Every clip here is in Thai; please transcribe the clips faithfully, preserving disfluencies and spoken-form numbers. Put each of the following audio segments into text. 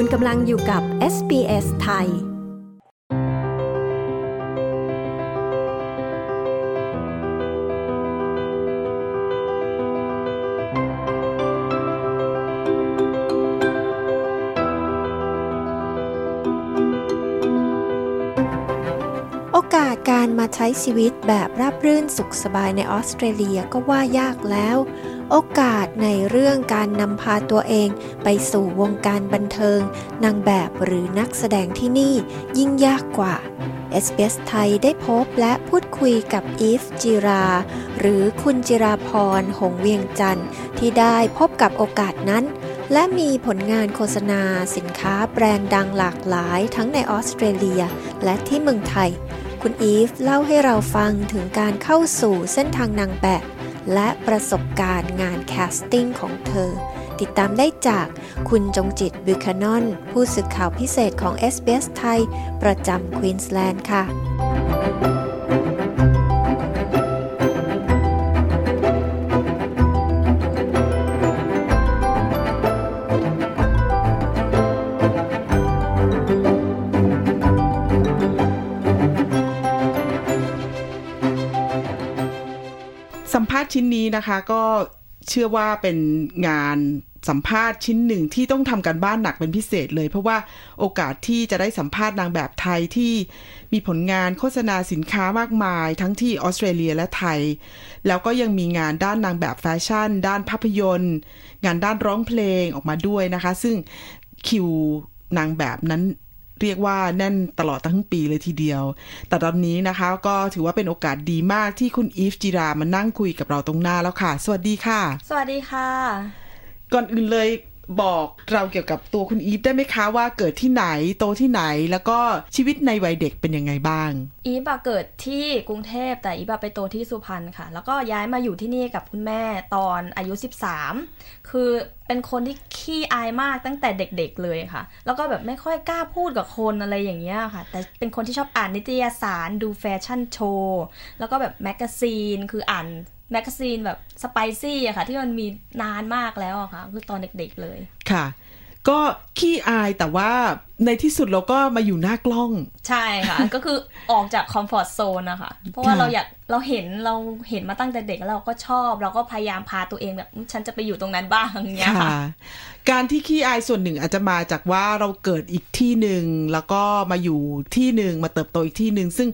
คุณกำลังอยู่กับ เอส บี เอส ไทยโอกาสการมาใช้ชีวิตแบบราบรื่นสุขสบายในออสเตรเลียก็ว่ายากแล้วโอกาสในเรื่องการนำพาตัวเองไปสู่วงการบันเทิงนางแบบหรือนักแสดงที่นี่ยิ่งยากกว่า เอส บี เอส ไทยได้พบและพูดคุยกับอีฟจิราหรือคุณจิราพรหงเวียงจันทร์ที่ได้พบกับโอกาสนั้นและมีผลงานโฆษณาสินค้าแบรนด์ดังหลากหลายทั้งในออสเตรเลียและที่เมืองไทยคุณอีฟเล่าให้เราฟังถึงการเข้าสู่เส้นทางนางแบบและประสบการณ์งานแคสติ้งของเธอติดตามได้จากคุณจงจิตบุคานอนผู้สื่อข่าวพิเศษของ เอส บี เอส ไทยประจำควีนส์แลนด์ค่ะสัมภาษณ์ชิ้นนี้นะคะก็เชื่อว่าเป็นงานสัมภาษณ์ชิ้นหนึ่งที่ต้องทำการบ้านหนักเป็นพิเศษเลยเพราะว่าโอกาสที่จะได้สัมภาษณ์นางแบบไทยที่มีผลงานโฆษณาสินค้ามากมายทั้งที่ออสเตรเลียและไทยแล้วก็ยังมีงานด้านนางแบบแฟชั่นด้านภาพยนตร์งานด้านร้องเพลงออกมาด้วยนะคะซึ่งคิวนางแบบนั้นเรียกว่าแน่นตลอดทั้งปีเลยทีเดียวแต่ตอนนี้นะคะก็ถือว่าเป็นโอกาสดีมากที่คุณอีฟจิรามานั่งคุยกับเราตรงหน้าแล้วค่ะสวัสดีค่ะสวัสดีค่ะก่อนอื่นเลยบอกเราเกี่ยวกับตัวคุณอีฟได้ไหมคะว่าเกิดที่ไหนโตที่ไหนแล้วก็ชีวิตในวัยเด็กเป็นยังไงบ้างอีฟเกิดที่กรุงเทพแต่อีฟไปโตที่สุพรรณค่ะแล้วก็ย้ายมาอยู่ที่นี่กับคุณแม่ตอนอายุสิบสามคือเป็นคนที่ขี้อายมากตั้งแต่เด็กๆเลยค่ะแล้วก็แบบไม่ค่อยกล้าพูดกับคนอะไรอย่างเงี้ยค่ะแต่เป็นคนที่ชอบอ่านนิตยสารดูแฟชั่นโชว์แล้วก็แบบแมกกาซีนคืออ่านแมกกาซีนแบบสไปซี่อะค่ะที่มันมีนานมากแล้วอะค่ะคือตอนเด็กๆเลยค่ะก็ขี้อายแต่ว่าในที่สุดเราก็มาอยู่หน้ากล้องใช่ค่ะ ก็คือออกจากคอมฟอร์ตโซนอะค่ะ เพราะว่าเราอยากเราเห็นเราเห็นมาตั้งแต่เด็กแล้วเราก็ชอบเราก็พยายามพาตัวเองแบบฉันจะไปอยู่ตรงนั้นบ้างอย่างเงี้ยค่ะการที่ขี้อายส่วนหนึ่งอาจจะมาจากว่าเราเกิดอีกที่หนึ่งแล้วก็มาอยู่ที่หนึ่งมาเติบโตอีกที่หนึ่งซึ่ง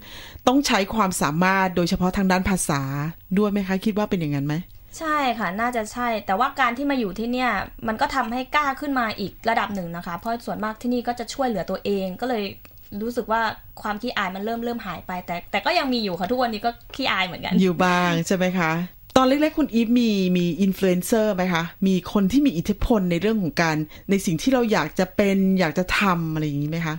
ต้องใช้ความสามารถโดยเฉพาะทางด้านภาษาด้วยไหมคะคิดว่าเป็นอย่างนั้นไหมใช่ค่ะน่าจะใช่แต่ว่าการที่มาอยู่ที่เนี่ยมันก็ทำให้กล้าขึ้นมาอีกระดับหนึ่งนะคะเพราะส่วนมากที่นี่ก็จะช่วยเหลือตัวเองก็เลยรู้สึกว่าความขี้อายมันเริ่มเริ่มหายไปแต่แต่ก็ยังมีอยู่ค่ะทุกวันนี้ก็ขี้อายเหมือนกันอยู่บ้างใช่ไหมคะตอนเล็กๆคุณอีฟมีมีอินฟลูเอนเซอร์ไหมคะมีคนที่มีอิทธิพลในเรื่องของการในสิ่งที่เราอยากจะเป็นอยากจะทำอะไรอย่างนี้ไหมคะ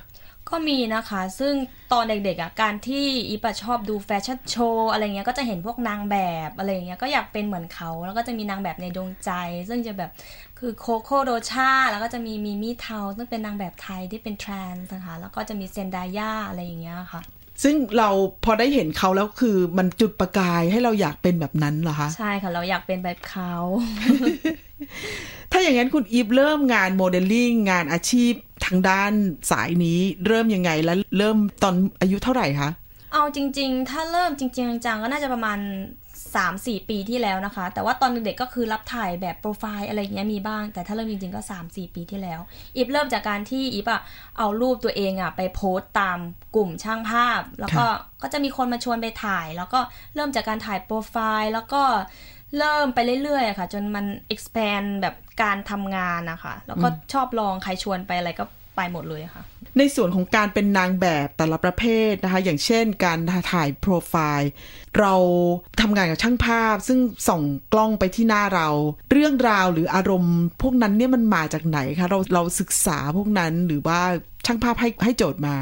ก็มีนะคะซึ่งตอนเด็กๆอ่ะการที่อีปะชอบดูแฟชั่นโชว์อะไรเงี้ยก็จะเห็นพวกนางแบบอะไรเงี้ยก็อยากเป็นเหมือนเขาแล้วก็จะมีนางแบบในดวงใจซึ่งจะแบบคือโคโค่โรชาแล้วก็จะมีมิมี่เทาซึ่งเป็นนางแบบไทยที่เป็นทรานส์นะคะแล้วก็จะมีเซนดาย่าอะไรอย่างเงี้ยค่ะซึ่งเราพอได้เห็นเขาแล้วคือมันจุดประกายให้เราอยากเป็นแบบนั้นเหรอคะใช่ค่ะเราอยากเป็นแบบเขา ถ้าอย่างนั้นคุณอีฟเริ่มงานโมเดลลิ่งงานอาชีพทางด้านสายนี้เริ่มยังไงและเริ่มตอนอายุเท่าไหร่คะเอาจริงๆถ้าเริ่มจริงๆจังๆก็น่าจะประมาณ สามถึงสี่ ปีที่แล้วนะคะแต่ว่าตอนเด็กๆก็คือรับถ่ายแบบโปรไฟล์อะไรอย่างเงี้ยมีบ้างแต่ถ้าเริ่มจริงๆก็ สามถึงสี่ ปีที่แล้วอีฟเริ่มจากการที่อีฟอ่ะเอารูปตัวเองอ่ะไปโพสต์ตามกลุ่มช่างภาพแล้วก็ก็จะมีคนมาชวนไปถ่ายแล้วก็เริ่มจากการถ่ายโปรไฟล์แล้วก็เริ่มไปเรื่อยๆค่ะจนมัน expand แบบการทำงานนะคะแล้วก็ชอบลองใครชวนไปอะไรก็ไปหมดเลยค่ะในส่วนของการเป็นนางแบบแต่ละประเภทนะคะอย่างเช่นการถ่ายโปรไฟล์เราทำงานกับช่างภาพซึ่งส่องกล้องไปที่หน้าเราเรื่องราวหรืออารมณ์พวกนั้นเนี่ยมันมาจากไหนคะเราเราศึกษาพวกนั้นหรือว่าช่างภาพให้ให้โจทย์มา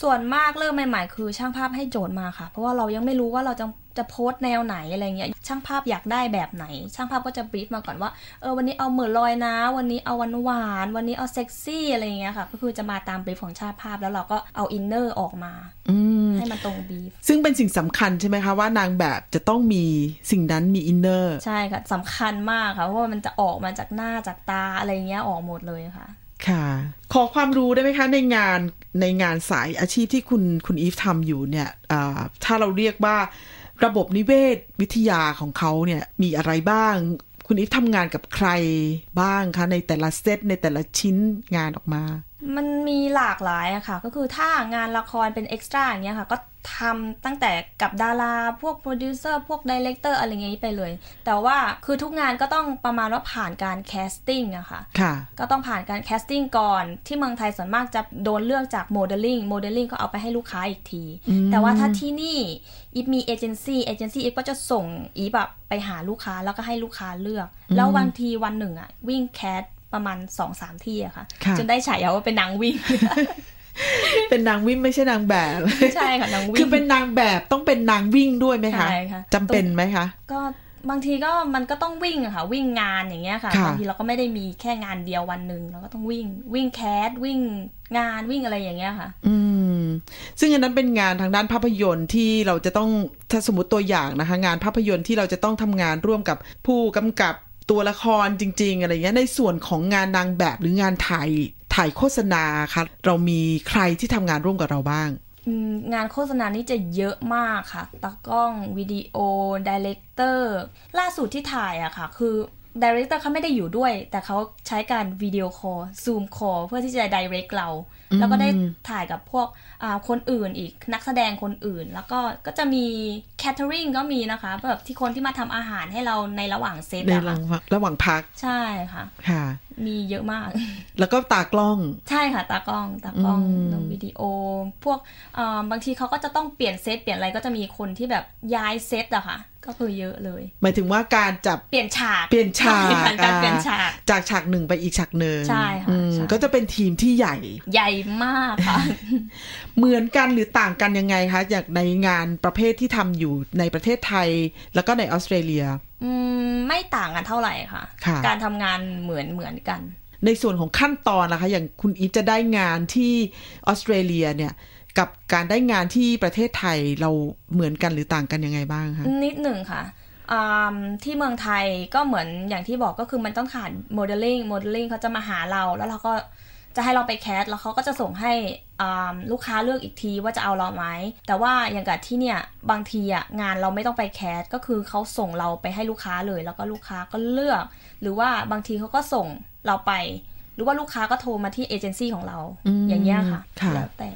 ส่วนมากเริ่มใหม่ๆคือช่างภาพให้โจทย์มาค่ะเพราะว่าเรายังไม่รู้ว่าเราจะจะโพสแนวไหนอะไรเงี้ยช่างภาพอยากได้แบบไหนช่างภาพก็จะบรีฟมาก่อนว่าเออวันนี้เอาเหมือนลอยนะวันนี้เอาหวานๆวันนี้เอาเซ็กซี่อะไรเงี้ยค่ะก็คือจะมาตามบรีฟของช่างภาพแล้วเราก็เอาอินเนอร์ออกมาให้มันตรงบรีฟซึ่งเป็นสิ่งสำคัญใช่ไหมคะว่านางแบบจะต้องมีสิ่งนั้นมีอินเนอร์ใช่ค่ะสำคัญมากค่ะเพราะว่ามันจะออกมาจากหน้าจากตาอะไรเงี้ยออกหมดเลยค่ะค่ะ ขอความรู้ได้ไหมคะในงานในงานสายอาชีพที่คุณคุณอีฟทำอยู่เนี่ยถ้าเราเรียกว่าระบบนิเวศวิทยาของเขาเนี่ยมีอะไรบ้างคุณอีฟทำงานกับใครบ้างคะในแต่ละเซตในแต่ละชิ้นงานออกมามันมีหลากหลายอะค่ะก็คือถ้างานละครเป็นเอ็กซ์ตร้าอย่างเงี้ยค่ะก็ทำตั้งแต่กับดาราพวกโปรดิวเซอร์พวกไดเรคเตอร์อะไรอย่างงี้ไปเลยแต่ว่าคือทุกงานก็ต้องประมาณว่าผ่านการแคสติ้งอะค่ะก็ต้องผ่านการแคสติ้งก่อนที่เมืองไทยส่วนมากจะโดนเลือกจากโมเดลลิ่งโมเดลลิ่งก็เอาไปให้ลูกค้าอีกทีแต่ว่าถ้าที่นี่อีฟมีเอเจนซี่เอเจนซี่อีฟก็จะส่งอีฟแบบไปหาลูกค้าแล้วก็ให้ลูกค้าเลือกแล้วบางทีวันหนึ่งอะวิ่งแคสประมาณ สองสาม ที่อะค่ะจนได้ฉายาว่าเป็นนางวิ่ง เป็นนางวิ่งไม่ใช่นางแบบใช่ค่ะนางวิ่งคือเป็นนางแบบต้องเป็นนางวิ่งด้วยไหมคะจำเป็นไหมคะก็บางทีก็มันก็ต้องวิ่งอะค่ะวิ่งงานอย่างเงี้ยค่ะบางทีเราก็ไม่ได้มีแค่งานเดียววันนึงเราก็ต้องวิ่งวิ่งแคสวิ่งงานวิ่งอะไรอย่างเงี้ยค่ะอืมซึ่งอันนั้นเป็นงานทางด้านภาพยนตร์ที่เราจะต้องถ้าสมมติตัวอย่างนะคะงานภาพยนตร์ที่เราจะต้องทำงานร่วมกับผู้กำกับตัวละครจริงๆอะไรเงี้ยในส่วนของงานนางแบบหรืองานถ่ายถ่ายโฆษณาค่ะเรามีใครที่ทำงานร่วมกับเราบ้างงานโฆษณานี่จะเยอะมากค่ะตากล้องวิดีโอไดเรคเตอร์ล่าสุดที่ถ่ายอะค่ะคือไดเรคเตอร์เขาไม่ได้อยู่ด้วยแต่เขาใช้การวิดีโอคอลซูมคอลเพื่อที่จะไดเรคเราแล้วก็ได้ถ่ายกับพวกคนอื่นอีกนักแสดงคนอื่นแล้วก็ก็จะมีแคทเทอริงก็มีนะคะแบบที่คนที่มาทำอาหารให้เราในระหว่างเซตในระหว่างพักใช่ค่ะค่ะมีเยอะมากแล้วก็ตากล้องใช่ค่ะตากล้องตากล้องวิดีโอพวกบางทีเขาก็จะต้องเปลี่ยนเซตเปลี่ยนอะไรก็จะมีคนที่แบบย้ายเซตอะค่ะก็คือเยอะเลยหมายถึงว่าการจับเปลี่ยนฉากเปลี่ยนฉากการเปลี่ยนฉากจากฉากหนึ่งไปอีกฉากหนึ่งใช่ค่ะก็จะเป็นทีมที่ใหญ่ใหญ่มากค่ะ เหมือนกันหรือต่างกันยังไงคะจากในงานประเภทที่ทำอยู่ในประเทศไทยแล้วก็ในออสเตรเลียไม่ต่างกันเท่าไหร่ค่ะการทำงานเหมือนเหมือนกันในส่วนของขั้นตอนนะคะอย่างคุณอีฟจะได้งานที่ออสเตรเลียเนี่ยกับการได้งานที่ประเทศไทยเราเหมือนกันหรือต่างกันยังไงบ้างคะนิดหนึ่งค่ะที่เมืองไทยก็เหมือนอย่างที่บอกก็คือมันต้องผ่านโมเดลลิ่งโมเดลลิ่งเขาจะมาหาเราแล้วเราก็จะให้เราไปแคสแล้วเขาก็จะส่งให้ลูกค้าเลือกอีกทีว่าจะเอาเราไหมแต่ว่าอย่างกับที่เนี่ยบางทีอ่ะงานเราไม่ต้องไปแคสก็คือเขาส่งเราไปให้ลูกค้าเลยแล้วก็ลูกค้าก็เลือกหรือว่าบางทีเขาก็ส่งเราไปหรือว่าลูกค้าก็โทรมาที่เอเจนซี่ของเรา อ, อย่างเงี้ยค่ะแล้วแต่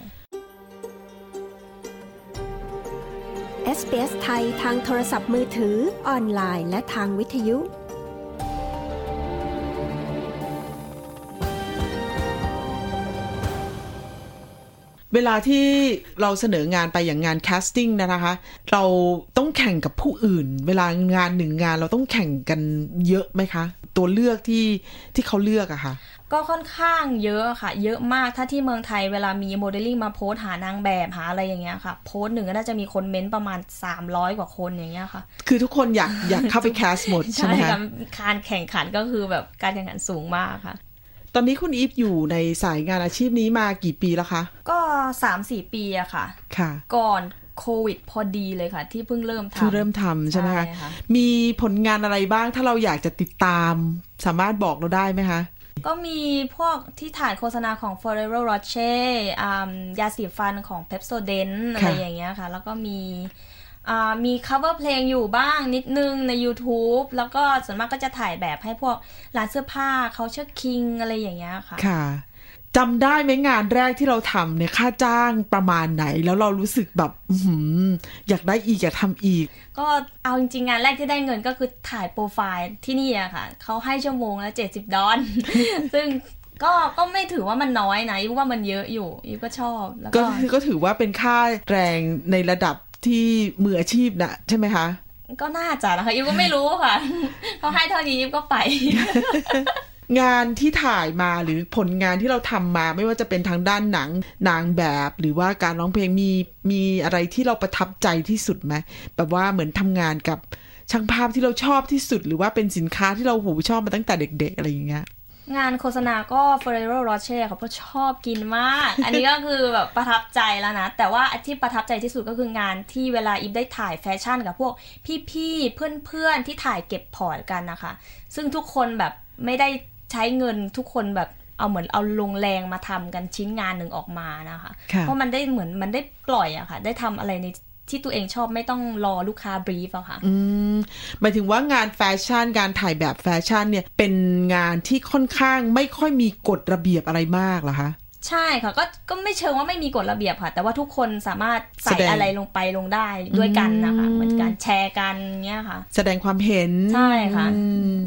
เอส บี เอส ไทยทางโทรศัพท์มือถือออนไลน์และทางวิทยุเวลาที่เราเสนองานไปอย่างงานแคสติ้งนะคะเราต้องแข่งกับผู้อื่นเวลางานหนึ่งงานเราต้องแข่งกันเยอะไหมคะตัวเลือกที่ที่เขาเลือกอะค่ะก็ค่อนข้างเยอะค่ะเยอะมากถ้าที่เมืองไทยเวลามีโมเดลลิ่งมาโพสหานางแบบหาอะไรอย่างเงี้ยค่ะโพสหนึ่งก็น่าจะมีคนเม้นประมาณสามร้อยกว่าคนอย่างเงี้ยค่ะคือทุกคนอยาก อยากเข้าไปแคสหมด ใช่ไหมคะการแข่งขันก็คือแบบการแข่งขันสูงมากค่ะตอนนี้คุณอีฟอยู่ในสายงานอาชีพนี้มากี่ปีแล้วคะก็ สามถึงสี่ ปีอะค่ะค่ะก่อนโควิดพอดีเลยค่ะที่เพิ่งเริ่มทำที่เริ่มทำใช่ไหมคะมีผลงานอะไรบ้างถ้าเราอยากจะติดตามสามารถบอกเราได้ไหมคะก็มีพวกที่ถ่ายโฆษณาของ Ferrero Rocher ยาสีฟันของ Pepsodent อะไรอย่างเงี้ยค่ะแล้วก็มีมี cover เพลงอยู่บ้างนิดนึงใน YouTube แล้วก็ส่วนมากก็จะถ่ายแบบให้พวกร้านเสื้อผ้าเขาเชิดคิงอะไรอย่างเงี้ยค่ะค่ะจำได้ไหมงานแรกที่เราทำเนี่ยค่าจ้างประมาณไหนแล้วเรารู้สึกแบบอยากได้อีกอยากทำอีกก็เอาจริงๆงานแรกที่ได้เงินก็คือถ่ายโปรไฟล์ที่นี่อะค่ะเขาให้ชั่วโมงละเจ็ดสิบดอลลาร์ ซึ่งก็ก็ไม่ถือว่ามันน้อยนะยิ่งว่ามันเยอะอยู่ยิ่งก็ชอบแล้วก็ก็ถือว่าเป็นค่าแรงในระดับที่มืออาชีพนะใช่ไหมคะก็น่าจะนะคะอิฟก็ไม่รู้ค่ะเขาให้เท่านี้อิฟก็ไปงานที่ถ่ายมาหรือผลงานที่เราทำมาไม่ว่าจะเป็นทางด้านหนังนางแบบหรือว่าการร้องเพลงมีมีอะไรที่เราประทับใจที่สุดไหมแบบว่าเหมือนทำงานกับช่างภาพที่เราชอบที่สุดหรือว่าเป็นสินค้าที่เราโหชอบมาตั้งแต่เด็กๆอะไรอย่างเงี้ยงานโฆษณาก็ Ferrero Rocher ค่ะเพราะชอบกินมากอันนี้ก็คือแบบประทับใจแล้วนะแต่ว่าที่ประทับใจที่สุดก็คืองานที่เวลาอีฟได้ถ่ายแฟชั่นกับพวกพี่ๆเพื่อนๆที่ถ่ายเก็บพอร์ตกันนะคะซึ่งทุกคนแบบไม่ได้ใช้เงินทุกคนแบบ เอาเหมือนเอาลงแรงมาทำกันชิ้นงานหนึ่งออกมานะคะเพราะมันได้เหมือนมันได้ปล่อยอะค่ะได้ทำอะไรในที่ตัวเองชอบไม่ต้องรอลูกค้าบรีฟอะค่ะอืมหมายถึงว่างานแฟชั่นการถ่ายแบบแฟชั่นเนี่ยเป็นงานที่ค่อนข้างไม่ค่อยมีกฎระเบียบอะไรมากเหรอคะใช่ค่ะก็ก็ไม่เชิงว่าไม่มีกฎระเบียบค่ะแต่ว่าทุกคนสามารถใส่อะไรลงไปลงได้ด้วยกันนะคะเหมือนการแชร์กันเงี้ยค่ะแสดงความเห็นใช่ค่ะ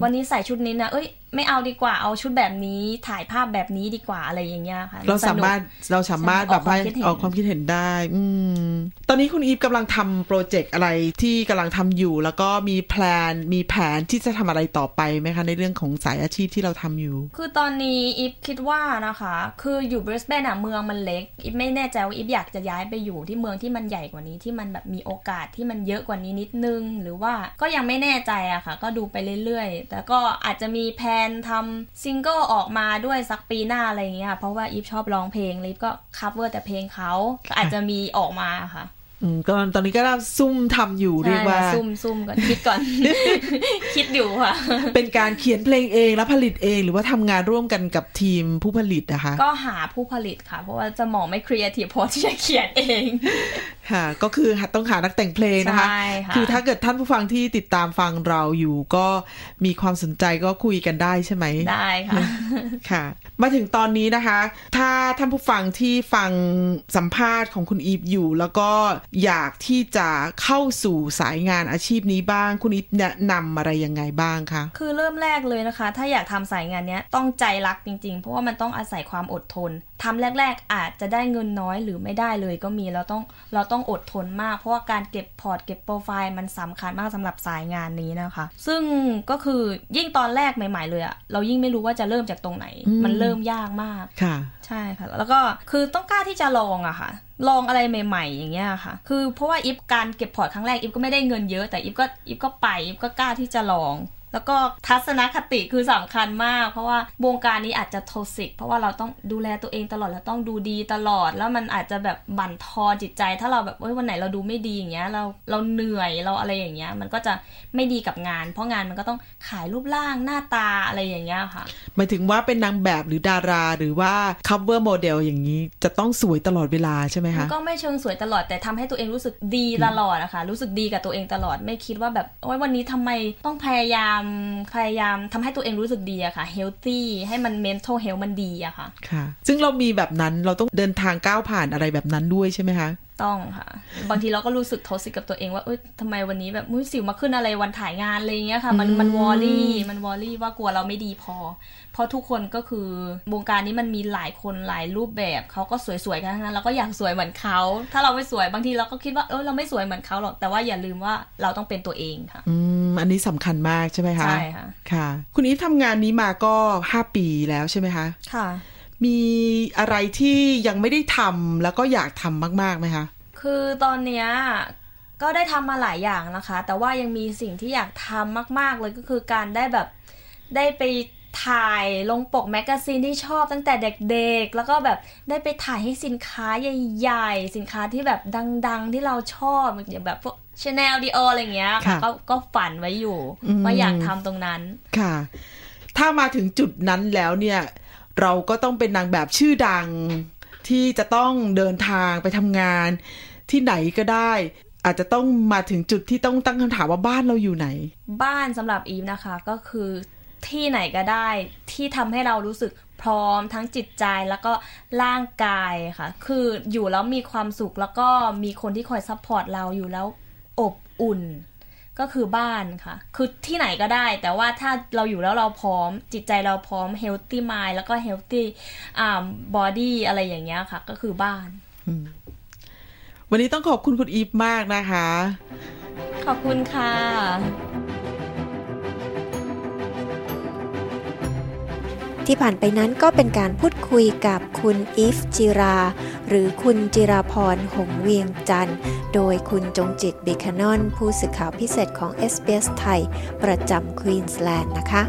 วันนี้ใส่ชุดนี้นะเอ้ยไม่เอาดีกว่าเอาชุดแบบนี้ถ่ายภาพแบบนี้ดีกว่าอะไรอย่างเงี้ยค่ะเราสามารถเราสามารถแบบว่าออกความคิดเห็นได้อืมตอนนี้คุณอีฟกำลังทำโปรเจกต์อะไรที่กำลังทำอยู่แล้วก็มีแพลนมีแผนที่จะทำอะไรต่อไปไหมคะในเรื่องของสายอาชีพที่เราทำอยู่คือตอนนี้อีฟคิดว่านะคะคืออยู่บริสเบนอะเมืองมันเล็กอีฟไม่แน่ใจว่าอีฟอยากจะย้ายไปอยู่ที่เมืองที่มันใหญ่กว่านี้ที่มันแบบมีโอกาสที่มันเยอะกว่านี้นิดนึงหรือว่าก็ยังไม่แน่ใจอะค่ะก็ดูไปเรื่อยๆแต่ก็อาจจะมีแพลนทำซิงเกิลออกมาด้วยสักปีหน้าอะไรอย่างเงี้ยเพราะว่าอีฟชอบร้องเพลงอีฟก็คัฟเวอร์แต่เพลงเขาอาจจะมีออกมาค่ะอืมก็ตอนนี้ก็เราซุ่มทำอยู่เรียกว่าซุ่มซุ่มก่อนคิดก่อน คิดอยู่ค่ะเป็นการเขียนเพลงเองแล้วผลิตเองหรือว่าทำงานร่วมกันกับทีมผู้ผลิตนะคะก็หาผู้ผลิตค่ะเพราะว่าสมองไม่ครีเอทีฟพอที่จะเขียนเองค่ะก็คือต้องหานักแต่งเพลงนะคะคือถ้าเกิดท่านผู้ฟังที่ติดตามฟังเราอยู่ก็มีความสนใจก็คุยกันได้ใช่ไหมได้ค่ะ ค่ะมาถึงตอนนี้นะคะถ้าท่านผู้ฟังที่ฟังสัมภาษณ์ของคุณอีฟอยู่แล้วก็อยากที่จะเข้าสู่สายงานอาชีพนี้บ้างคุณอีฟแนะนำอะไรยังไงบ้างคะคือเริ่มแรกเลยนะคะถ้าอยากทำสายงานเนี้ยต้องใจรักจริงๆเพราะว่ามันต้องอาศัยความอดทนทำแรกๆอาจจะได้เงินน้อยหรือไม่ได้เลยก็มีเราต้องเราต้องอดทนมากเพราะว่าการเก็บพอร์ตเก็บโปรไฟล์มันสำคัญมากสำหรับสายงานนี้นะคะซึ่งก็คือยิ่งตอนแรกใหม่ๆเลยอะเรายิ่งไม่รู้ว่าจะเริ่มจากตรงไหนมันเริ่มยากมากค่ะใช่ค่ะแล้วก็คือต้องกล้าที่จะลองอะค่ะลองอะไรใหม่ๆอย่างเงี้ยค่ะคือเพราะว่าอีฟการเก็บพอร์ตครั้งแรกอีฟก็ไม่ได้เงินเยอะแต่อีฟก็อีฟก็ไปอีฟก็กล้าที่จะลองแล้วก็ทัศนคติคือสำคัญมากเพราะว่าวงการนี้อาจจะท็อกซิกเพราะว่าเราต้องดูแลตัวเองตลอดเราต้องดูดีตลอดแล้วมันอาจจะแบบบั่นทอนจิตใจถ้าเราแบบเอ้ยวันไหนเราดูไม่ดีอย่างเงี้ยเราเราเหนื่อยเราอะไรอย่างเงี้ยมันก็จะไม่ดีกับงานเพราะงานมันก็ต้องขายรูปร่างหน้าตาอะไรอย่างเงี้ยค่ะหมายถึงว่าเป็นนางแบบหรือดาราหรือว่า cover model อย่างนี้จะต้องสวยตลอดเวลาใช่ไหมคะก็ไม่เชิงสวยตลอดแต่ทำให้ตัวเองรู้สึกดีตลอดอะค่ะรู้สึกดีกับตัวเองตลอดไม่คิดว่าแบบโอ้ยวันนี้ทำไมต้องพยายามพยายามทำให้ตัวเองรู้สึกดีอะค่ะ healthy ให้มัน mental health มันดีอะค่ะค่ะซึ่งเรามีแบบนั้นเราต้องเดินทางก้าวผ่านอะไรแบบนั้นด้วยใช่ไหมคะต้องค่ะบางทีเราก็รู้สึกท็อกซิกกับตัวเองว่าเอ้ยทำไมวันนี้แบบมุ้ยสิวมาขึ้นอะไรวันถ่ายงานอะไรอย่างเงี้ยค่ะมันมันวอรี่มันวอรี่ว่ากลัวเราไม่ดีพอเพราะทุกคนก็คือวงการนี้มันมีหลายคนหลายรูปแบบเขาก็สวยๆกันทั้งนั้นเราก็อยากสวยเหมือนเขาถ้าเราไม่สวยบางทีเราก็คิดว่าเออเราไม่สวยเหมือนเขาหรอกแต่ว่าอย่าลืมว่าเราต้องเป็นตัวเองค่ะอืมอันนี้สำคัญมากใช่ไหมคะใช่ค่ะค่ะคุณอีฟทำงานนี้มาก็ห้าปีแล้วใช่ไหมคะค่ะมีอะไรที่ยังไม่ได้ทำแล้วก็อยากทำมากๆไหมคะคือตอนเนี้ยก็ได้ทำมาหลายอย่างนะคะแต่ว่ายังมีสิ่งที่อยากทำมากๆเลยก็คือการได้แบบได้ไปถ่ายลงปกแมกกาซีนที่ชอบตั้งแต่เด็กๆแล้วก็แบบได้ไปถ่ายให้สินค้าใหญ่ๆสินค้าที่แบบดังๆที่เราชอบอย่างแบบพวกChanel Diorอะไรเงี้ยค่ะ ก็ก็ฝันไว้อยู่ว่าอยากทำตรงนั้นค่ะถ้ามาถึงจุดนั้นแล้วเนี่ยเราก็ต้องเป็นนางแบบชื่อดังที่จะต้องเดินทางไปทำงานที่ไหนก็ได้อาจจะต้องมาถึงจุดที่ต้องตั้งคำถามว่าบ้านเราอยู่ไหนบ้านสำหรับอีฟนะคะก็คือที่ไหนก็ได้ที่ทำให้เรารู้สึกพร้อมทั้งจิตใจแล้วก็ร่างกายค่ะคืออยู่แล้วมีความสุขแล้วก็มีคนที่คอยซัพพอร์ตเราอยู่แล้วอบอุ่นก็คือบ้านค่ะคือที่ไหนก็ได้แต่ว่าถ้าเราอยู่แล้วเราพร้อมจิตใจเราพร้อม healthy mind แล้วก็ healthy อ่า body อะไรอย่างเงี้ยค่ะก็คือบ้านวันนี้ต้องขอบคุณคุณอีฟมากนะคะขอบคุณค่ะที่ผ่านไปนั้นก็เป็นการพูดคุยกับคุณอีฟจิราหรือคุณจิราพรหงเวียงจันทร์โดยคุณจงจิตเบคานอนผู้สื่อข่าวพิเศษของ เอส บี เอส ไทยประจำควีนส์แลนด์นะคะ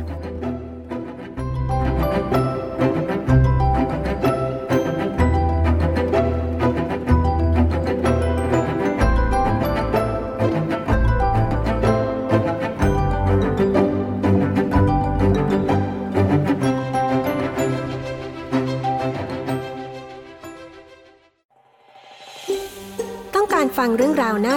การฟังเรื่องราวน่า